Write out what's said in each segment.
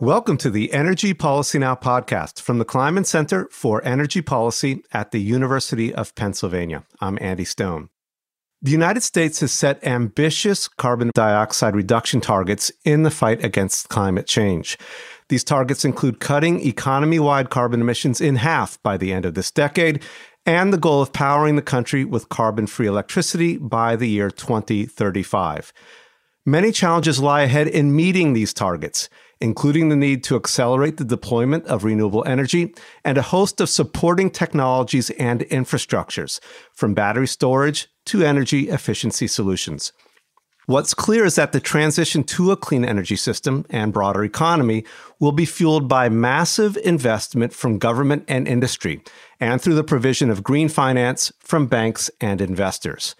Welcome to the Energy Policy Now podcast from the Kleinman Center for Energy Policy at the University of Pennsylvania. I'm Andy Stone. The United States has set ambitious carbon dioxide reduction targets in the fight against climate change. These targets include cutting economy-wide carbon emissions in half by the end of this decade, and the goal of powering the country with carbon-free electricity by the year 2035. Many challenges lie ahead in meeting these targets, including the need to accelerate the deployment of renewable energy and a host of supporting technologies and infrastructures, from battery storage to energy efficiency solutions. What's clear is that the transition to a clean energy system and broader economy will be fueled by massive investment from government and industry, and through the provision of green finance from banks and investors.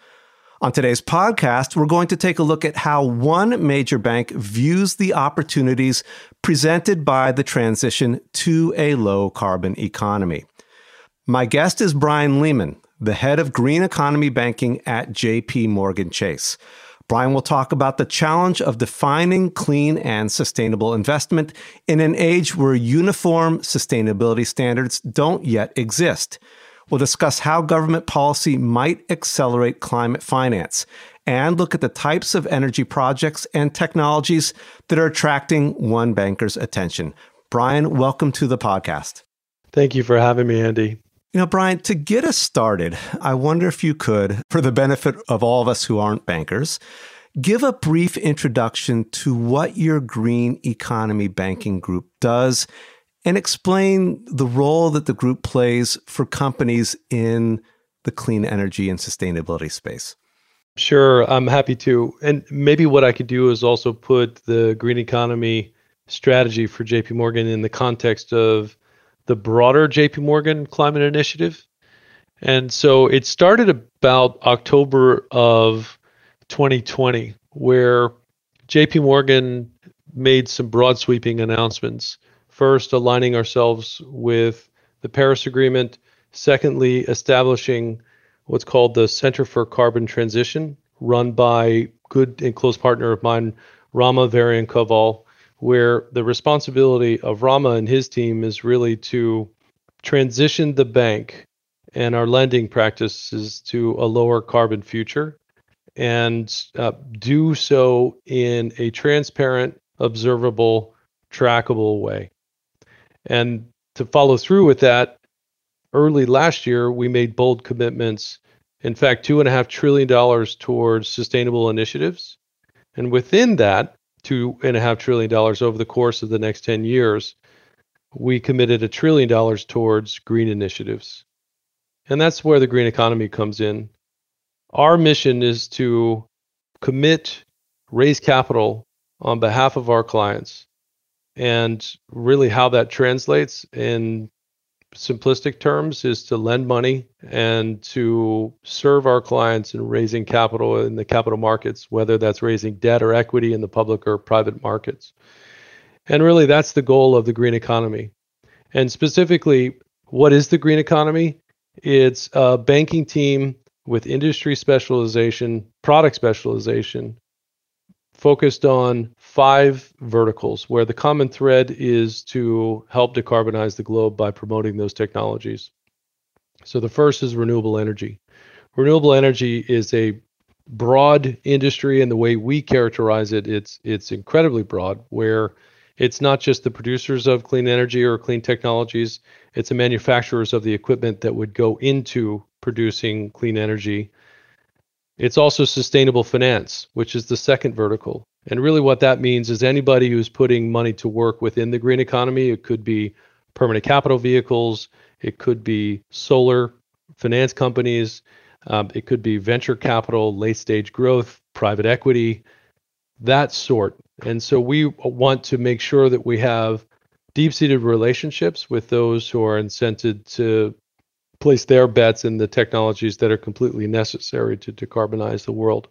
On today's podcast, we're going to take a look at how one major bank views the opportunities presented by the transition to a low-carbon economy. My guest is Brian Lehman, the head of green economy banking at JPMorgan Chase. Brian will talk about the challenge of defining clean and sustainable investment in an age where uniform sustainability standards don't yet exist. We'll discuss how government policy might accelerate climate finance and look at the types of energy projects and technologies that are attracting one banker's attention. Brian, welcome to the podcast. Thank you for having me, Andy. You know, Brian, to get us started, I wonder if you could, for the benefit of all of us who aren't bankers, give a brief introduction to what your green economy banking group does and explain the role that the group plays for companies in the clean energy and sustainability space. Sure, I'm happy to. And maybe what I could do is also put the green economy strategy for JP Morgan in the context of the broader JP Morgan Climate Initiative. And so it started about October of 2020, where JP Morgan made some broad sweeping announcements. First, aligning ourselves with the Paris Agreement. Secondly, establishing what's called the Center for Carbon Transition, run by good and close partner of mine, Rama Varian Koval, where the responsibility of Rama and his team is really to transition the bank and our lending practices to a lower carbon future, and do so in a transparent, observable, trackable way. And to follow through with that, early last year, we made bold commitments, in fact, $2.5 trillion towards sustainable initiatives. And within that, $2.5 trillion over the course of the next 10 years, we committed $1 trillion towards green initiatives. And that's where the green economy comes in. Our mission is to commit, raise capital on behalf of our clients. And really how that translates in simplistic terms is to lend money and to serve our clients in raising capital in the capital markets, whether that's raising debt or equity in the public or private markets. And really, that's the goal of the green economy. And specifically, what is the green economy? It's a banking team with industry specialization, product specialization, focused on 5 verticals where the common thread is to help decarbonize the globe by promoting those technologies. So the first is renewable energy. Renewable energy is a broad industry, and the way we characterize it, it's incredibly broad, where it's not just the producers of clean energy or clean technologies, it's the manufacturers of the equipment that would go into producing clean energy. It's also sustainable finance, which is the second vertical. And really what that means is anybody who's putting money to work within the green economy, it could be permanent capital vehicles, it could be solar finance companies, it could be venture capital, late stage growth, private equity, that sort. And so we want to make sure that we have deep-seated relationships with those who are incented to place their bets in the technologies that are completely necessary to decarbonize the world.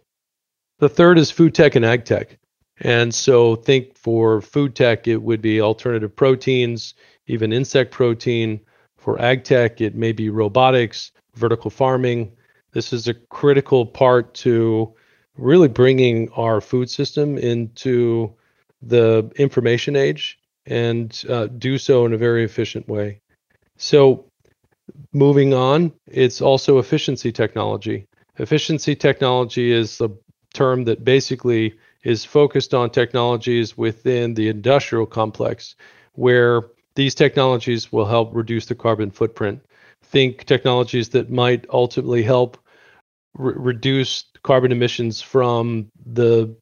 The third is food tech and ag tech. And so think for food tech, it would be alternative proteins, even insect protein. For ag tech, it may be robotics, vertical farming. This is a critical part to really bringing our food system into the information age and do so in a very efficient way. So moving on, it's also efficiency technology. Efficiency technology is the term that basically is focused on technologies within the industrial complex, where these technologies will help reduce the carbon footprint. Think technologies that might ultimately help reduce carbon emissions from the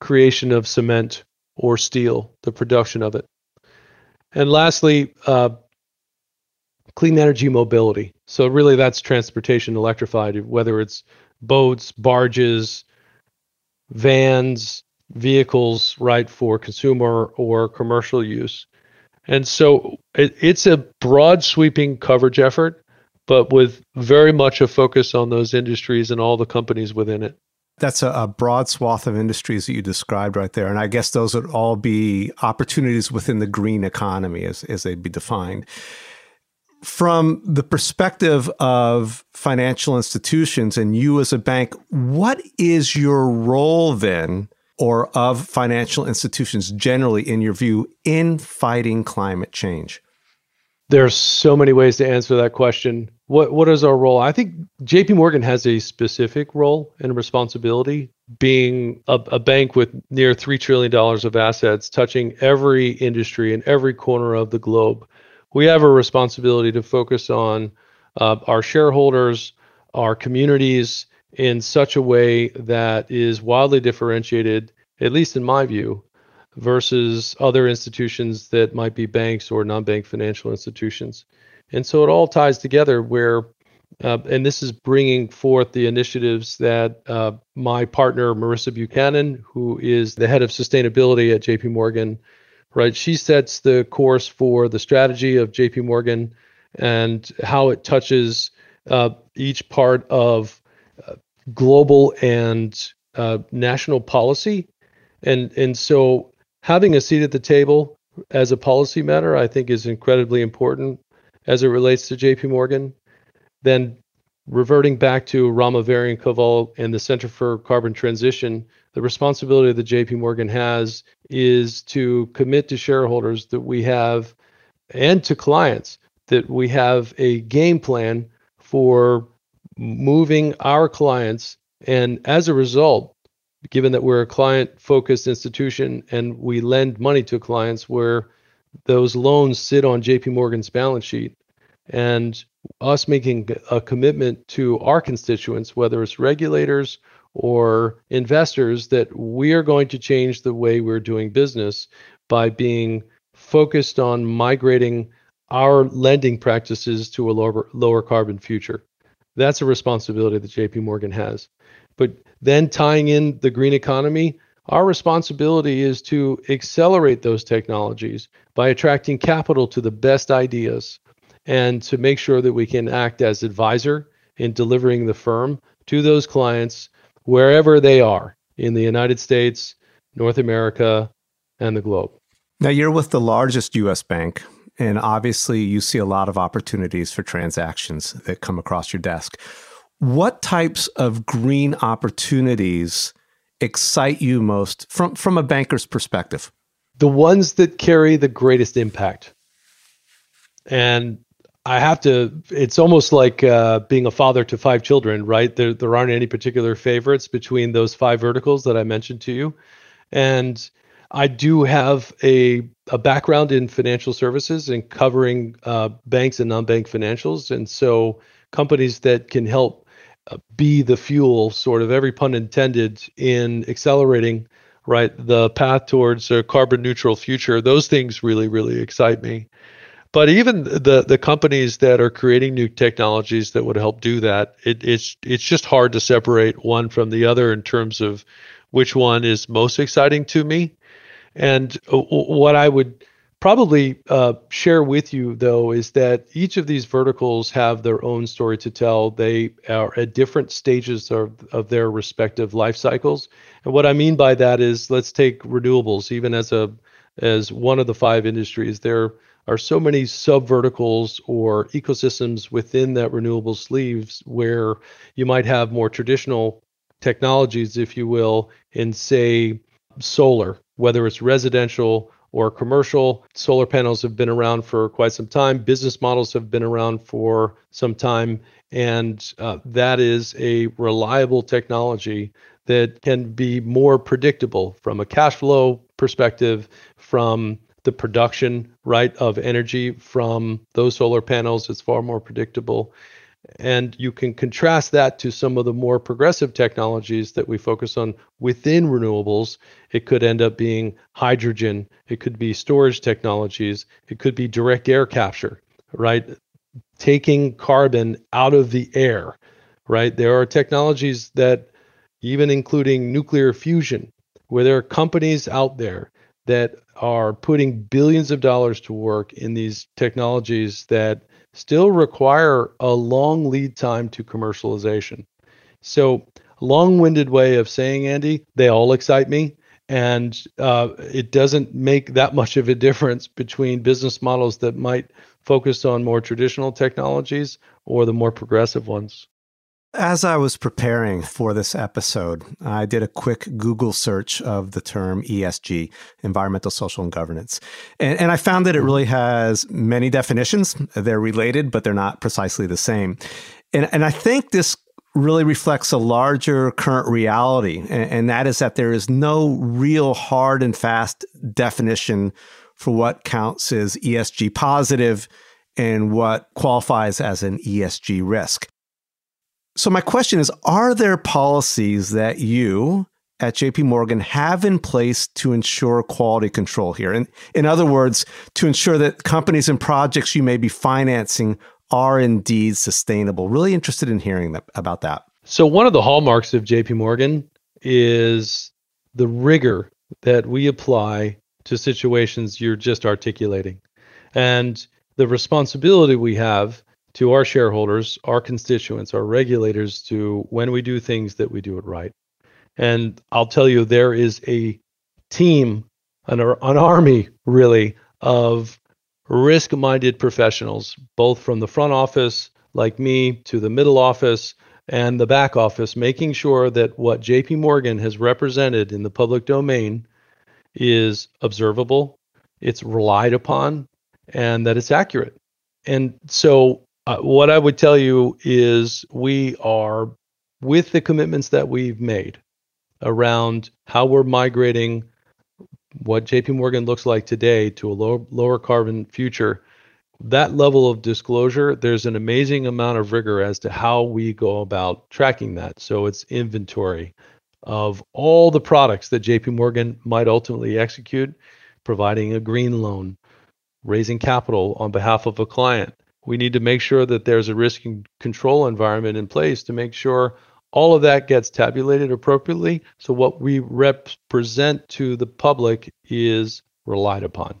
creation of cement or steel, the production of it. And lastly, clean energy mobility. So really that's transportation electrified, whether it's boats, barges, vans, vehicles, right, for consumer or commercial use. And so it's a broad sweeping coverage effort, but with very much a focus on those industries and all the companies within it. That's a broad swath of industries that you described right there. And I guess those would all be opportunities within the green economy as they'd be defined. From the perspective of financial institutions and you as a bank, what is your role then, or of financial institutions generally, in your view, in fighting climate change? There are so many ways to answer that question. What is our role? I think JPMorgan has a specific role and responsibility, being a bank with near $3 trillion of assets, touching every industry in every corner of the globe. We have a responsibility to focus on our shareholders, our communities, in such a way that is wildly differentiated, at least in my view, versus other institutions that might be banks or non-bank financial institutions. And so it all ties together where, and this is bringing forth the initiatives that my partner, Marissa Buchanan, who is the head of sustainability at JPMorgan, right? She sets the course for the strategy of JPMorgan and how it touches each part of global and national policy. And so having a seat at the table as a policy matter, I think, is incredibly important as it relates to JPMorgan. Then reverting back to Rama Varian Koval and the Center for Carbon Transition, the responsibility that JPMorgan has is to commit to shareholders that we have, and to clients, that we have a game plan for moving our clients. And as a result, given that we're a client-focused institution and we lend money to clients, where those loans sit on JPMorgan's balance sheet, and us making a commitment to our constituents, whether it's regulators or investors, that we are going to change the way we're doing business by being focused on migrating our lending practices to a lower carbon future. That's a responsibility that JPMorgan has. But then tying in the green economy, our responsibility is to accelerate those technologies by attracting capital to the best ideas, and to make sure that we can act as advisor in delivering the firm to those clients wherever they are in the United States, North America, and the globe. Now, you're with the largest U.S. bank, and obviously you see a lot of opportunities for transactions that come across your desk. What types of green opportunities excite you most from a banker's perspective? The ones that carry the greatest impact. And I have to, it's almost like being a father to five children, right? There aren't any particular favorites between those five verticals that I mentioned to you. And I do have a background in financial services and covering banks and non-bank financials. And so companies that can help be the fuel, sort of every pun intended, in accelerating, right, the path towards a carbon neutral future, those things really, really excite me. But even the companies that are creating new technologies that would help do that, it's just hard to separate one from the other in terms of which one is most exciting to me. And what I would probably share with you, though, is that each of these verticals have their own story to tell. They are at different stages of their respective life cycles. And what I mean by that is, let's take renewables, even as one of the five industries. There are so many sub-verticals or ecosystems within that renewable sleeves, where you might have more traditional technologies, if you will, in, say, solar, whether it's residential or commercial. Solar panels have been around for quite some time. Business models have been around for some time. And that is a reliable technology that can be more predictable from a cash flow perspective, from the production, right, of energy from those solar panels. It's far more predictable. And you can contrast that to some of the more progressive technologies that we focus on within renewables. It could end up being hydrogen. It could be storage technologies. It could be direct air capture, right? Taking carbon out of the air, right? There are technologies that, even including nuclear fusion, where there are companies out there that are putting billions of dollars to work in these technologies that still require a long lead time to commercialization. So, long-winded way of saying, Andy, they all excite me. And it doesn't make that much of a difference between business models that might focus on more traditional technologies or the more progressive ones. As I was preparing for this episode, I did a quick Google search of the term ESG, environmental, social, and governance. And I found that it really has many definitions. They're related, but they're not precisely the same. And I think this really reflects a larger current reality, and that is that there is no real hard and fast definition for what counts as ESG positive and what qualifies as an ESG risk. So my question is, are there policies that you at JPMorgan have in place to ensure quality control here? And in other words, to ensure that companies and projects you may be financing are indeed sustainable. Really interested in hearing about that. So one of the hallmarks of JPMorgan is the rigor that we apply to situations you're just articulating, and the responsibility we have to our shareholders, our constituents, our regulators, to when we do things that we do it right. And I'll tell you, there is a team, an army really, of risk-minded professionals, both from the front office, like me, to the middle office and the back office, making sure that what JPMorgan has represented in the public domain is observable, it's relied upon, and that it's accurate. And so what I would tell you is we are, with the commitments that we've made around how we're migrating what JPMorgan looks like today to a lower carbon future, that level of disclosure, there's an amazing amount of rigor as to how we go about tracking that. So it's inventory of all the products that JPMorgan might ultimately execute, providing a green loan, raising capital on behalf of a client. We need to make sure that there's a risk and control environment in place to make sure all of that gets tabulated appropriately, so what we represent to the public is relied upon.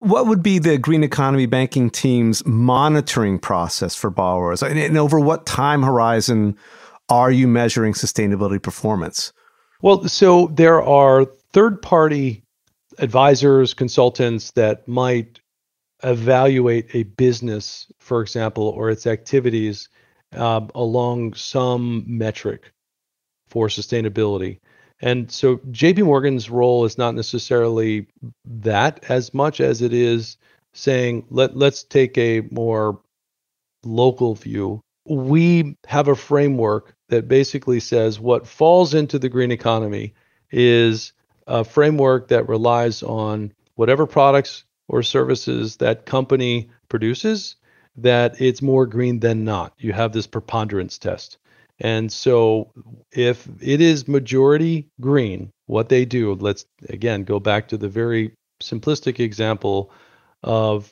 What would be the Green Economy Banking team's monitoring process for borrowers? And over what time horizon are you measuring sustainability performance? Well, so there are third-party advisors, consultants that might evaluate a business, for example, or its activities along some metric for sustainability. And so JPMorgan's role is not necessarily that as much as it is saying, let's take a more local view. We have a framework that basically says what falls into the green economy is a framework that relies on whatever products or services that company produces, that it's more green than not. You have this preponderance test. And so if it is majority green, what they do, let's again go back to the very simplistic example of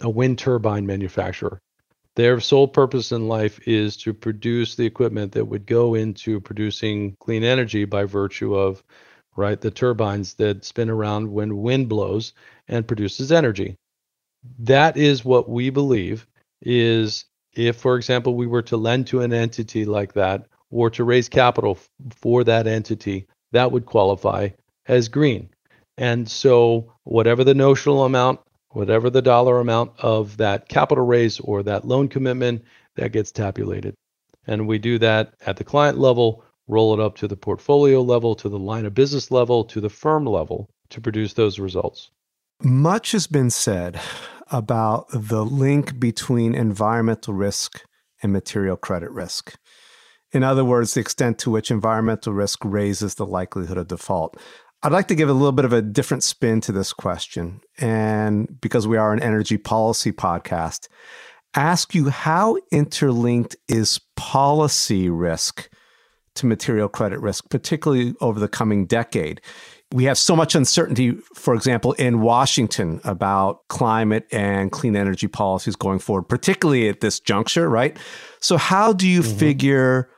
a wind turbine manufacturer. Their sole purpose in life is to produce the equipment that would go into producing clean energy by virtue of, right, the turbines that spin around when wind blows and produces energy. That is what we believe is, if, for example, we were to lend to an entity like that or to raise capital for that entity, that would qualify as green. And so whatever the notional amount, whatever the dollar amount of that capital raise or that loan commitment, that gets tabulated. And we do that at the client level, roll it up to the portfolio level, to the line of business level, to the firm level to produce those results. Much has been said about the link between environmental risk and material credit risk. In other words, the extent to which environmental risk raises the likelihood of default. I'd like to give a little bit of a different spin to this question, and because we are an energy policy podcast, ask you how interlinked is policy risk to material credit risk, particularly over the coming decade? We have so much uncertainty, for example, in Washington about climate and clean energy policies going forward, particularly at this juncture, right? So how do you figure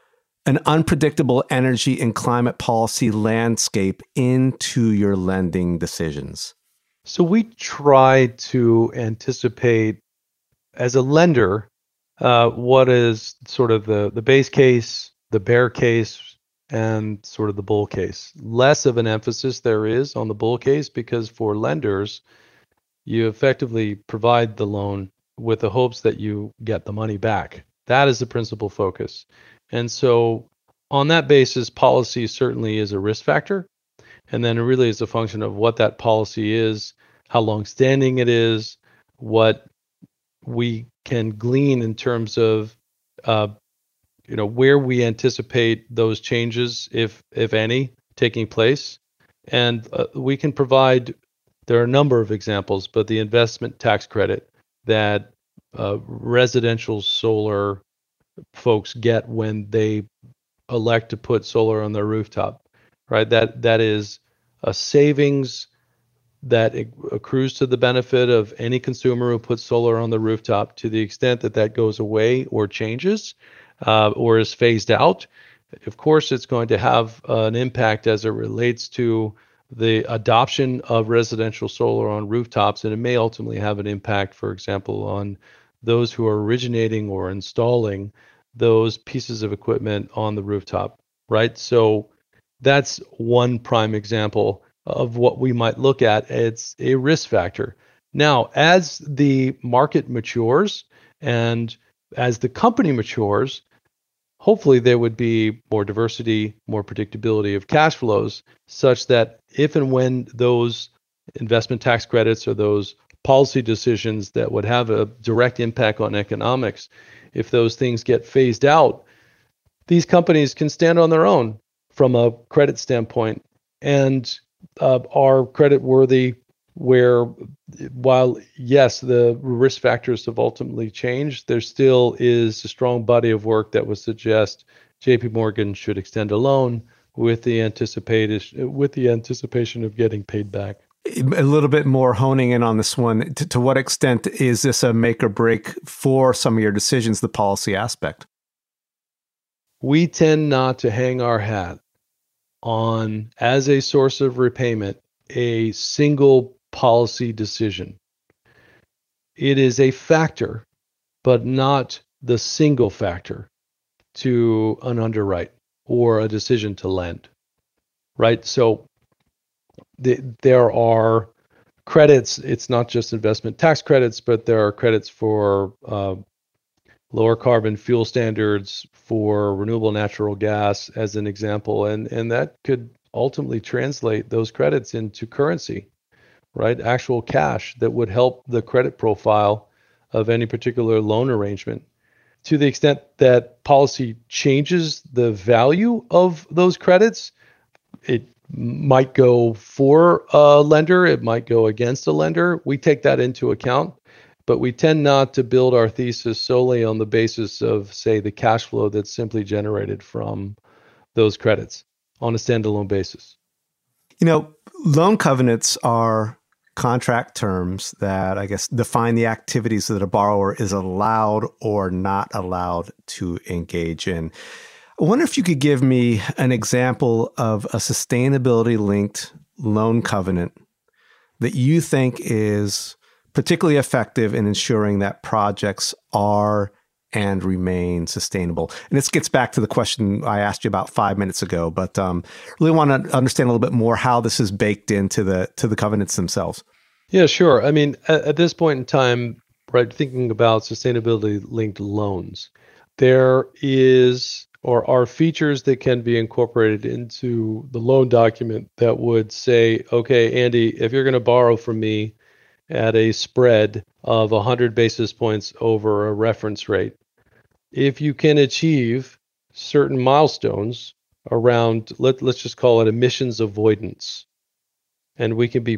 an unpredictable energy and climate policy landscape into your lending decisions? So we try to anticipate, as a lender, what is sort of the base case, the bear case, and sort of the bull case. Less of an emphasis there is on the bull case because for lenders, you effectively provide the loan with the hopes that you get the money back. That is the principal focus. And so on that basis, policy certainly is a risk factor. And then it really is a function of what that policy is, how long-standing it is, what we can glean in terms of where we anticipate those changes, if any, taking place. And we can provide, there are a number of examples, but the investment tax credit that residential solar folks get when they elect to put solar on their rooftop, right? That is a savings that accrues to the benefit of any consumer who puts solar on the rooftop. To the extent that that goes away or changes, or is phased out, of course, it's going to have an impact as it relates to the adoption of residential solar on rooftops. And it may ultimately have an impact, for example, on those who are originating or installing those pieces of equipment on the rooftop, right? So that's one prime example of what we might look at. It's a risk factor. Now, as the market matures and as the company matures, hopefully there would be more diversity, more predictability of cash flows, such that if and when those investment tax credits or those policy decisions that would have a direct impact on economics, if those things get phased out, these companies can stand on their own from a credit standpoint and are creditworthy, where while, yes, the risk factors have ultimately changed, there still is a strong body of work that would suggest JPMorgan should extend a loan with the anticipation of getting paid back. A little bit more honing in on this one. To what extent is this a make or break for some of your decisions, the policy aspect? We tend not to hang our hat on, as a source of repayment, a single policy decision. It is a factor, but not the single factor to an underwrite or a decision to lend, right? So there are credits. It's not just investment tax credits, but there are credits for lower carbon fuel standards, for renewable natural gas, as an example. And that could ultimately translate those credits into currency, right? Actual cash that would help the credit profile of any particular loan arrangement. To the extent that policy changes the value of those credits, it might go for a lender, it might go against a lender. We take that into account, but we tend not to build our thesis solely on the basis of, say, the cash flow that's simply generated from those credits on a standalone basis. You know, loan covenants are contract terms that, I guess, define the activities that a borrower is allowed or not allowed to engage in. I wonder if you could give me an example of a sustainability-linked loan covenant that you think is particularly effective in ensuring that projects are and remain sustainable. And this gets back to the question I asked you about 5 minutes ago, but really want to understand a little bit more how this is baked into the covenants themselves. Yeah, sure. I mean, at this point in time, right, thinking about sustainability-linked loans, there is or are features that can be incorporated into the loan document that would say, okay, Andy, if you're going to borrow from me, at a spread of 100 basis points over a reference rate. If you can achieve certain milestones around, let's just call it emissions avoidance, and we would be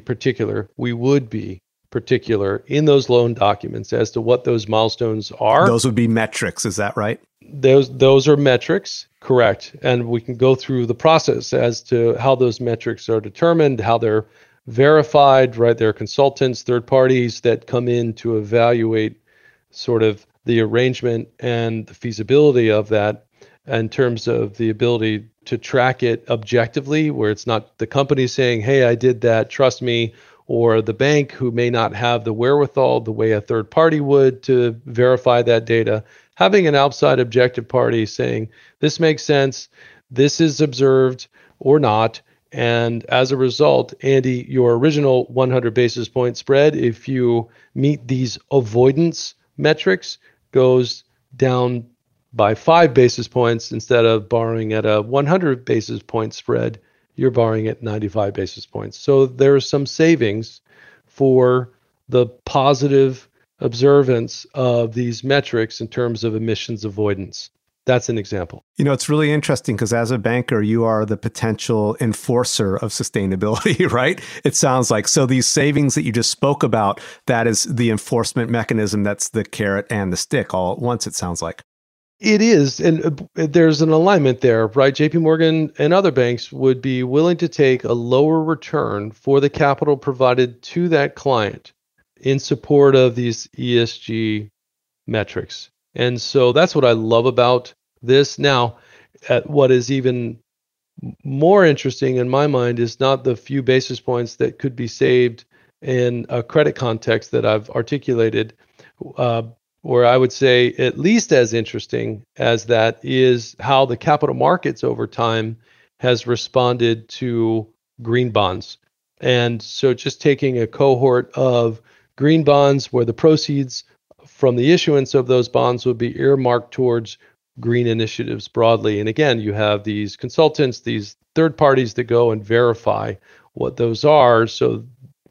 particular in those loan documents as to what those milestones are. Those would be metrics, is that right? Those are metrics, correct. And we can go through the process as to how those metrics are determined, how they're verified, right? There are consultants, third parties that come in to evaluate sort of the arrangement and the feasibility of that in terms of the ability to track it objectively, where it's not the company saying, hey, I did that, trust me, or the bank who may not have the wherewithal the way a third party would to verify that data. Having an outside objective party saying, this makes sense, this is observed or not. And as a result, Andy, your original 100 basis point spread, if you meet these avoidance metrics, goes down by 5 basis points. Instead of borrowing at a 100 basis point spread, you're borrowing at 95 basis points. So there are some savings for the positive observance of these metrics in terms of emissions avoidance. That's an example. You know, it's really interesting because as a banker, you are the potential enforcer of sustainability, right? It sounds like. So these savings that you just spoke about, that is the enforcement mechanism. That's the carrot and the stick all at once, it sounds like. It is. And there's an alignment there, right? JP Morgan and other banks would be willing to take a lower return for the capital provided to that client in support of these ESG metrics. And so that's what I love about this. Now, what is even more interesting in my mind is not the few basis points that could be saved in a credit context that I've articulated, or I would say at least as interesting as that is how the capital markets over time has responded to green bonds. And so just taking a cohort of green bonds where the proceeds from the issuance of those bonds would be earmarked towards green initiatives broadly. And again, you have these consultants, these third parties that go and verify what those are so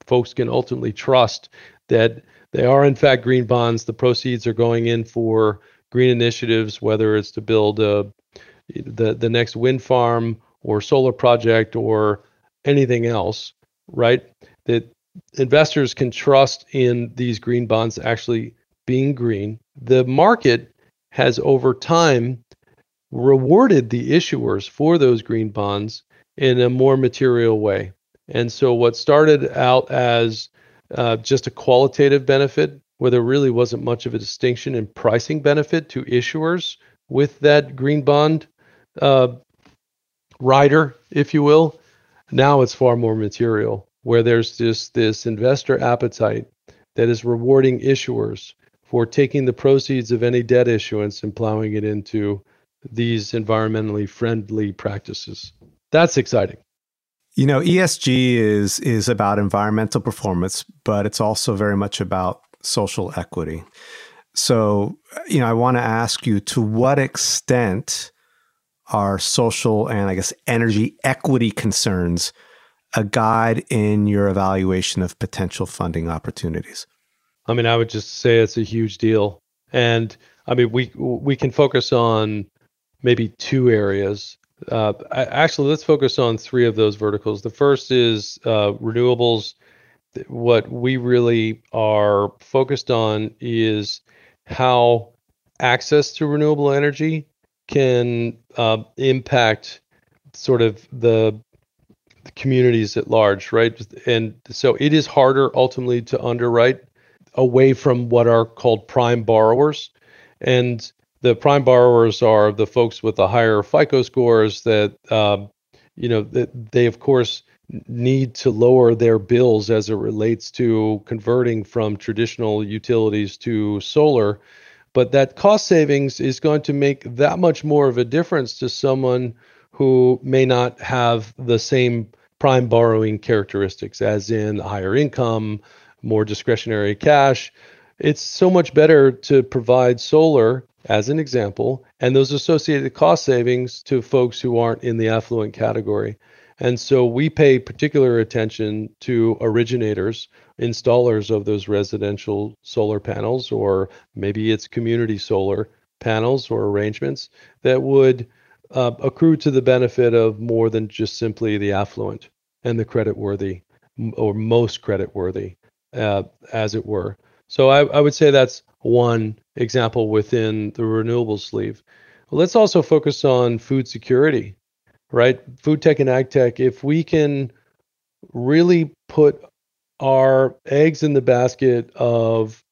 folks can ultimately trust that they are in fact green bonds. The proceeds are going in for green initiatives, whether it's to build the next wind farm or solar project or anything else, right? That investors can trust in these green bonds actually being green. The market has over time rewarded the issuers for those green bonds in a more material way. And so what started out as just a qualitative benefit, where there really wasn't much of a distinction in pricing benefit to issuers with that green bond rider, if you will, now it's far more material, where there's just this investor appetite that is rewarding issuers for taking the proceeds of any debt issuance and plowing it into these environmentally friendly practices. That's exciting. You know, ESG is about environmental performance, but it's also very much about social equity. So, you know, I want to ask you, to what extent are social and, I guess, energy equity concerns a guide in your evaluation of potential funding opportunities? I mean, I would just say it's a huge deal. And I mean, we can focus on maybe 2 areas. Actually, let's focus on 3 of those verticals. The first is renewables. What we really are focused on is how access to renewable energy can impact sort of the communities at large, right? And so it is harder ultimately to underwrite away from what are called prime borrowers. And the prime borrowers are the folks with the higher FICO scores that, they of course need to lower their bills as it relates to converting from traditional utilities to solar. But that cost savings is going to make that much more of a difference to someone who may not have the same prime borrowing characteristics, as in higher income, more discretionary cash. It's so much better to provide solar, as an example, and those associated cost savings to folks who aren't in the affluent category. And so we pay particular attention to originators installers of those residential solar panels, or maybe it's community solar panels or arrangements that would accrue to the benefit of more than just simply the affluent and the creditworthy, or most creditworthy, as it were. So I would say that's one example within the renewable sleeve. Well, let's also focus on food security, right? Food tech and ag tech. If we can really put our eggs in the basket of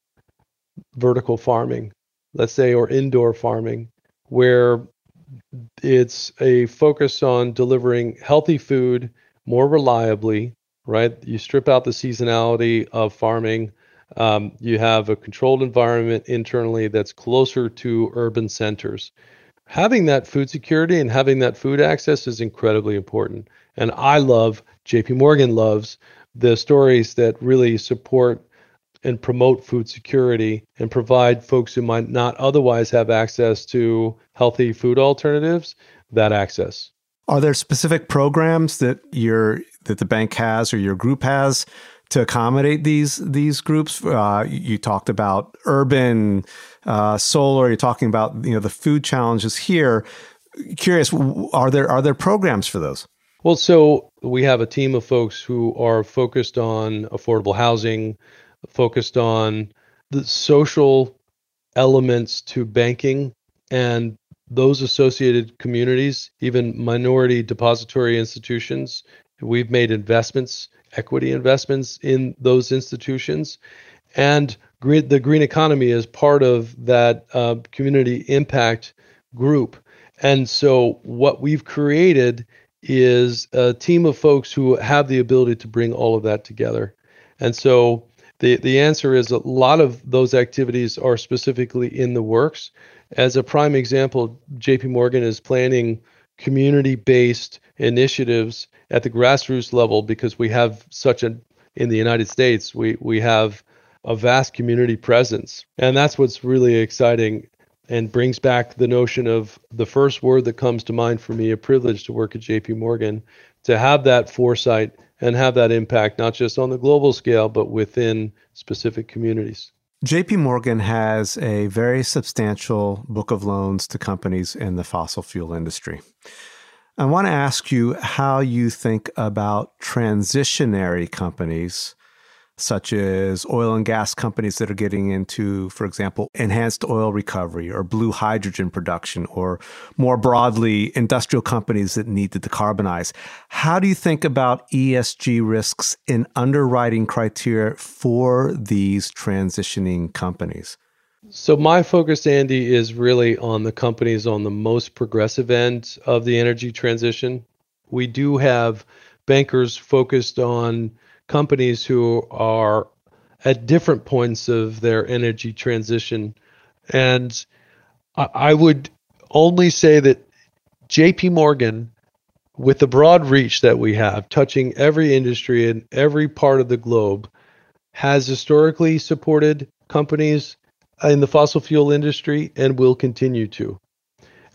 vertical farming, let's say, or indoor farming, where it's a focus on delivering healthy food more reliably, right? You strip out the seasonality of farming. You have a controlled environment internally that's closer to urban centers. Having that food security and having that food access is incredibly important. And I love, JP Morgan loves, the stories that really support and promote food security and provide folks who might not otherwise have access to healthy food alternatives that access. Are there specific programs that that the bank has or your group has to accommodate these groups? You talked about urban solar. You're talking about, you know, the food challenges here. Curious, are there programs for those? Well, so we have a team of folks who are focused on affordable housing, focused on the social elements to banking and those associated communities, even minority depository institutions. We've made investments, equity investments in those institutions. And the green economy is part of that community impact group. And so what we've created is a team of folks who have the ability to bring all of that together. And so the answer is a lot of those activities are specifically in the works. As a prime example, JP Morgan is planning community-based initiatives at the grassroots level, because we have in the United States, we have a vast community presence. And that's what's really exciting and brings back the notion of the first word that comes to mind for me, a privilege to work at JP Morgan, to have that foresight and have that impact, not just on the global scale, but within specific communities. JP Morgan has a very substantial book of loans to companies in the fossil fuel industry. I want to ask you how you think about transitionary companies, such as oil and gas companies that are getting into, for example, enhanced oil recovery or blue hydrogen production, or more broadly, industrial companies that need to decarbonize. How do you think about ESG risks in underwriting criteria for these transitioning companies? So my focus, Andy, is really on the companies on the most progressive end of the energy transition. We do have bankers focused on companies who are at different points of their energy transition. And I would only say that JP Morgan, with the broad reach that we have, touching every industry and every part of the globe, has historically supported companies in the fossil fuel industry and will continue to.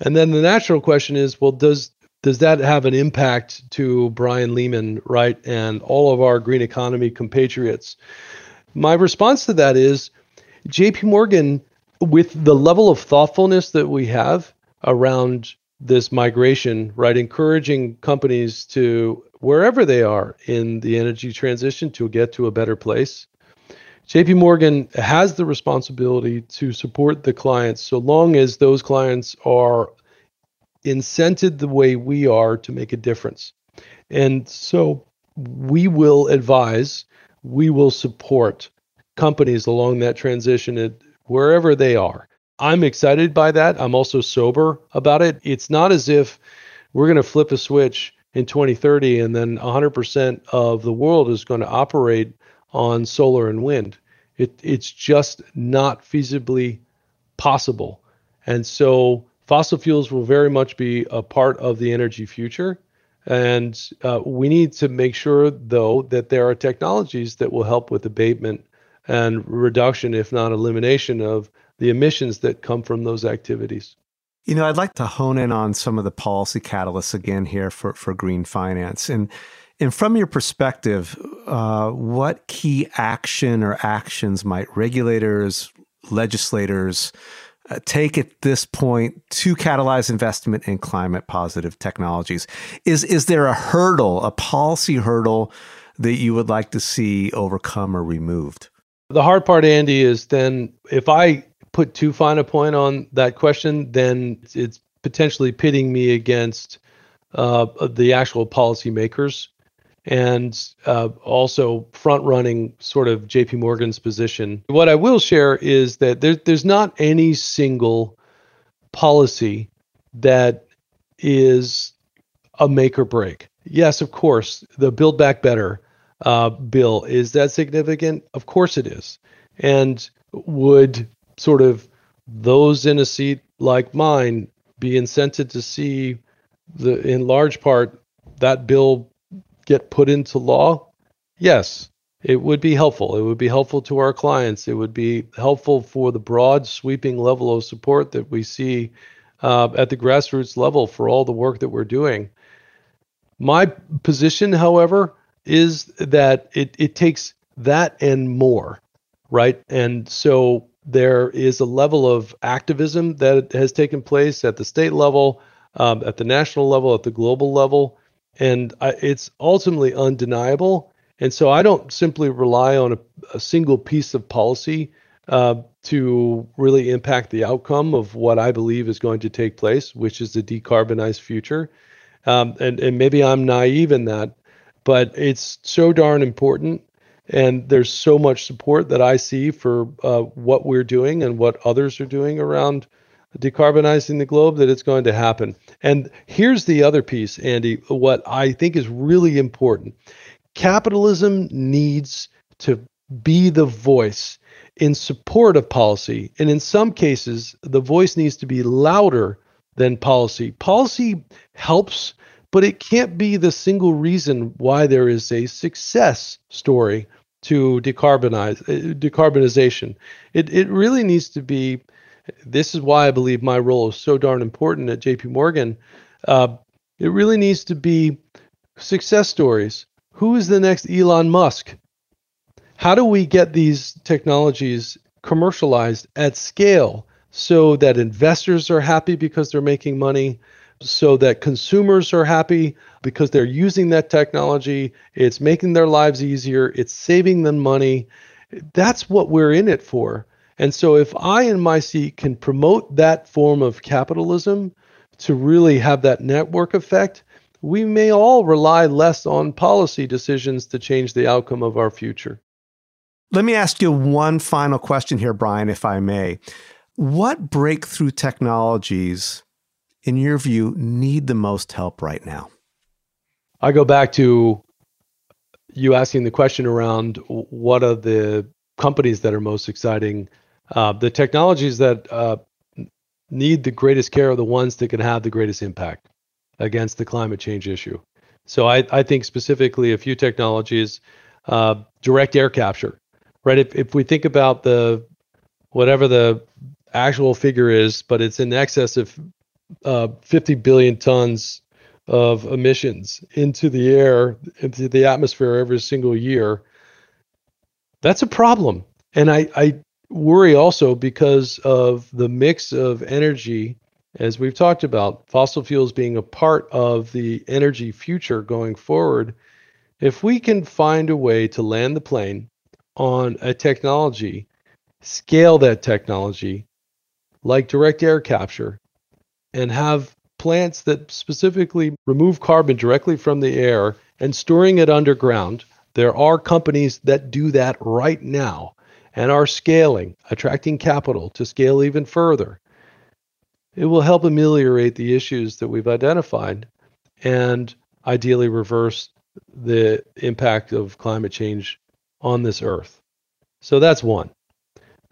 And then the natural question is, well, does that have an impact to Brian Lehman, right, and all of our green economy compatriots? My response to that is JP Morgan, with the level of thoughtfulness that we have around this migration, right, encouraging companies to, wherever they are in the energy transition, to get to a better place. JP Morgan has the responsibility to support the clients so long as those clients are incented the way we are to make a difference. And so we will advise, we will support companies along that transition wherever they are. I'm excited by that. I'm also sober about it. It's not as if we're going to flip a switch in 2030 and then 100% of the world is going to operate on solar and wind. It's just not feasibly possible. And so fossil fuels will very much be a part of the energy future. And we need to make sure, though, that there are technologies that will help with abatement and reduction, if not elimination, of the emissions that come from those activities. You know, I'd like to hone in on some of the policy catalysts again here for green finance. And And from your perspective, what key action or actions might regulators, legislators take at this point to catalyze investment in climate positive technologies? Is there a hurdle, a policy hurdle that you would like to see overcome or removed? The hard part, Andy, is then if I put too fine a point on that question, then it's potentially pitting me against the actual policymakers and also front-running sort of JP Morgan's position. What I will share is that there's not any single policy that is a make or break. Yes, of course, the Build Back Better bill, is that significant? Of course it is. And would sort of those in a seat like mine be incented to see in large part that bill get put into law? Yes, it would be helpful. It would be helpful to our clients. It would be helpful for the broad sweeping level of support that we see at the grassroots level for all the work that we're doing. My position, however, is that it takes that and more, right? And so there is a level of activism that has taken place at the state level, at the national level, at the global level. And it's ultimately undeniable. And so I don't simply rely on a single piece of policy to really impact the outcome of what I believe is going to take place, which is the decarbonized future. And maybe I'm naive in that, but it's so darn important. And there's so much support that I see for what we're doing and what others are doing around decarbonizing the globe that it's going to happen. And here's the other piece, Andy, what I think is really important. Capitalism needs to be the voice in support of policy. And in some cases, the voice needs to be louder than policy. Policy helps, but it can't be the single reason why there is a success story to decarbonization. It really needs to be. This is why I believe my role is so darn important at JP Morgan. It really needs to be success stories. Who is the next Elon Musk? How do we get these technologies commercialized at scale so that investors are happy because they're making money, so that consumers are happy because they're using that technology? It's making their lives easier. It's saving them money. That's what we're in it for. And so if I in my seat can promote that form of capitalism to really have that network effect, we may all rely less on policy decisions to change the outcome of our future. Let me ask you one final question here, Brian, if I may. What breakthrough technologies, in your view, need the most help right now? I go back to you asking the question around what are the companies that are most exciting. The technologies that need the greatest care are the ones that can have the greatest impact against the climate change issue. So I think specifically a few technologies, direct air capture, right? If we think about whatever the actual figure is, but it's in excess of 50 billion tons of emissions into the air, into the atmosphere every single year, that's a problem. And I worry also because of the mix of energy, as we've talked about, fossil fuels being a part of the energy future going forward. If we can find a way to land the plane on a technology, scale that technology like direct air capture, and have plants that specifically remove carbon directly from the air and storing it underground, there are companies that do that right now and are scaling, attracting capital to scale even further. It will help ameliorate the issues that we've identified and ideally reverse the impact of climate change on this earth. So that's one.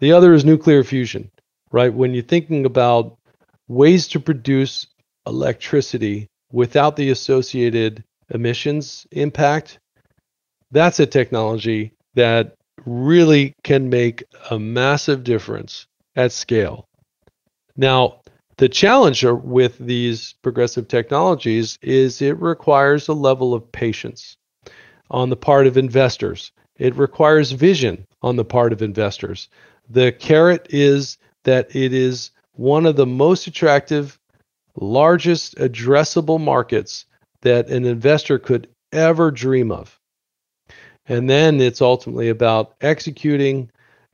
The other is nuclear fusion, right? When you're thinking about ways to produce electricity without the associated emissions impact, that's a technology that really can make a massive difference at scale. Now, the challenge with these progressive technologies is it requires a level of patience on the part of investors. It requires vision on the part of investors. The carrot is that it is one of the most attractive, largest addressable markets that an investor could ever dream of. And then it's ultimately about executing,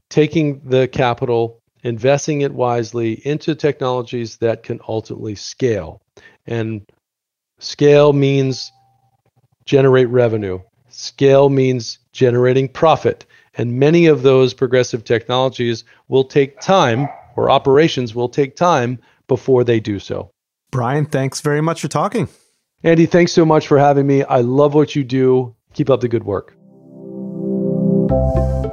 taking the capital, investing it wisely into technologies that can ultimately scale. And scale means generate revenue. Scale means generating profit. And many of those progressive technologies will take time, or operations will take time before they do so. Brian, thanks very much for talking. Andy, thanks so much for having me. I love what you do. Keep up the good work.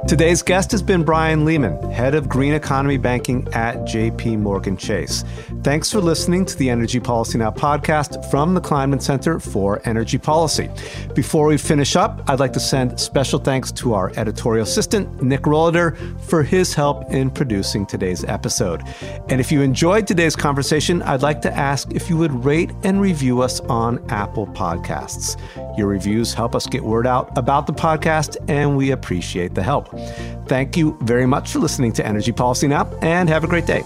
Today's guest has been Brian Lehman, head of green economy banking at JPMorgan Chase. Thanks for listening to the Energy Policy Now podcast from the Kleinman Center for Energy Policy. Before we finish up, I'd like to send special thanks to our editorial assistant, Nick Rolader, for his help in producing today's episode. And if you enjoyed today's conversation, I'd like to ask if you would rate and review us on Apple Podcasts. Your reviews help us get word out about the podcast, and we appreciate the help. Thank you very much for listening to Energy Policy Now, and have a great day.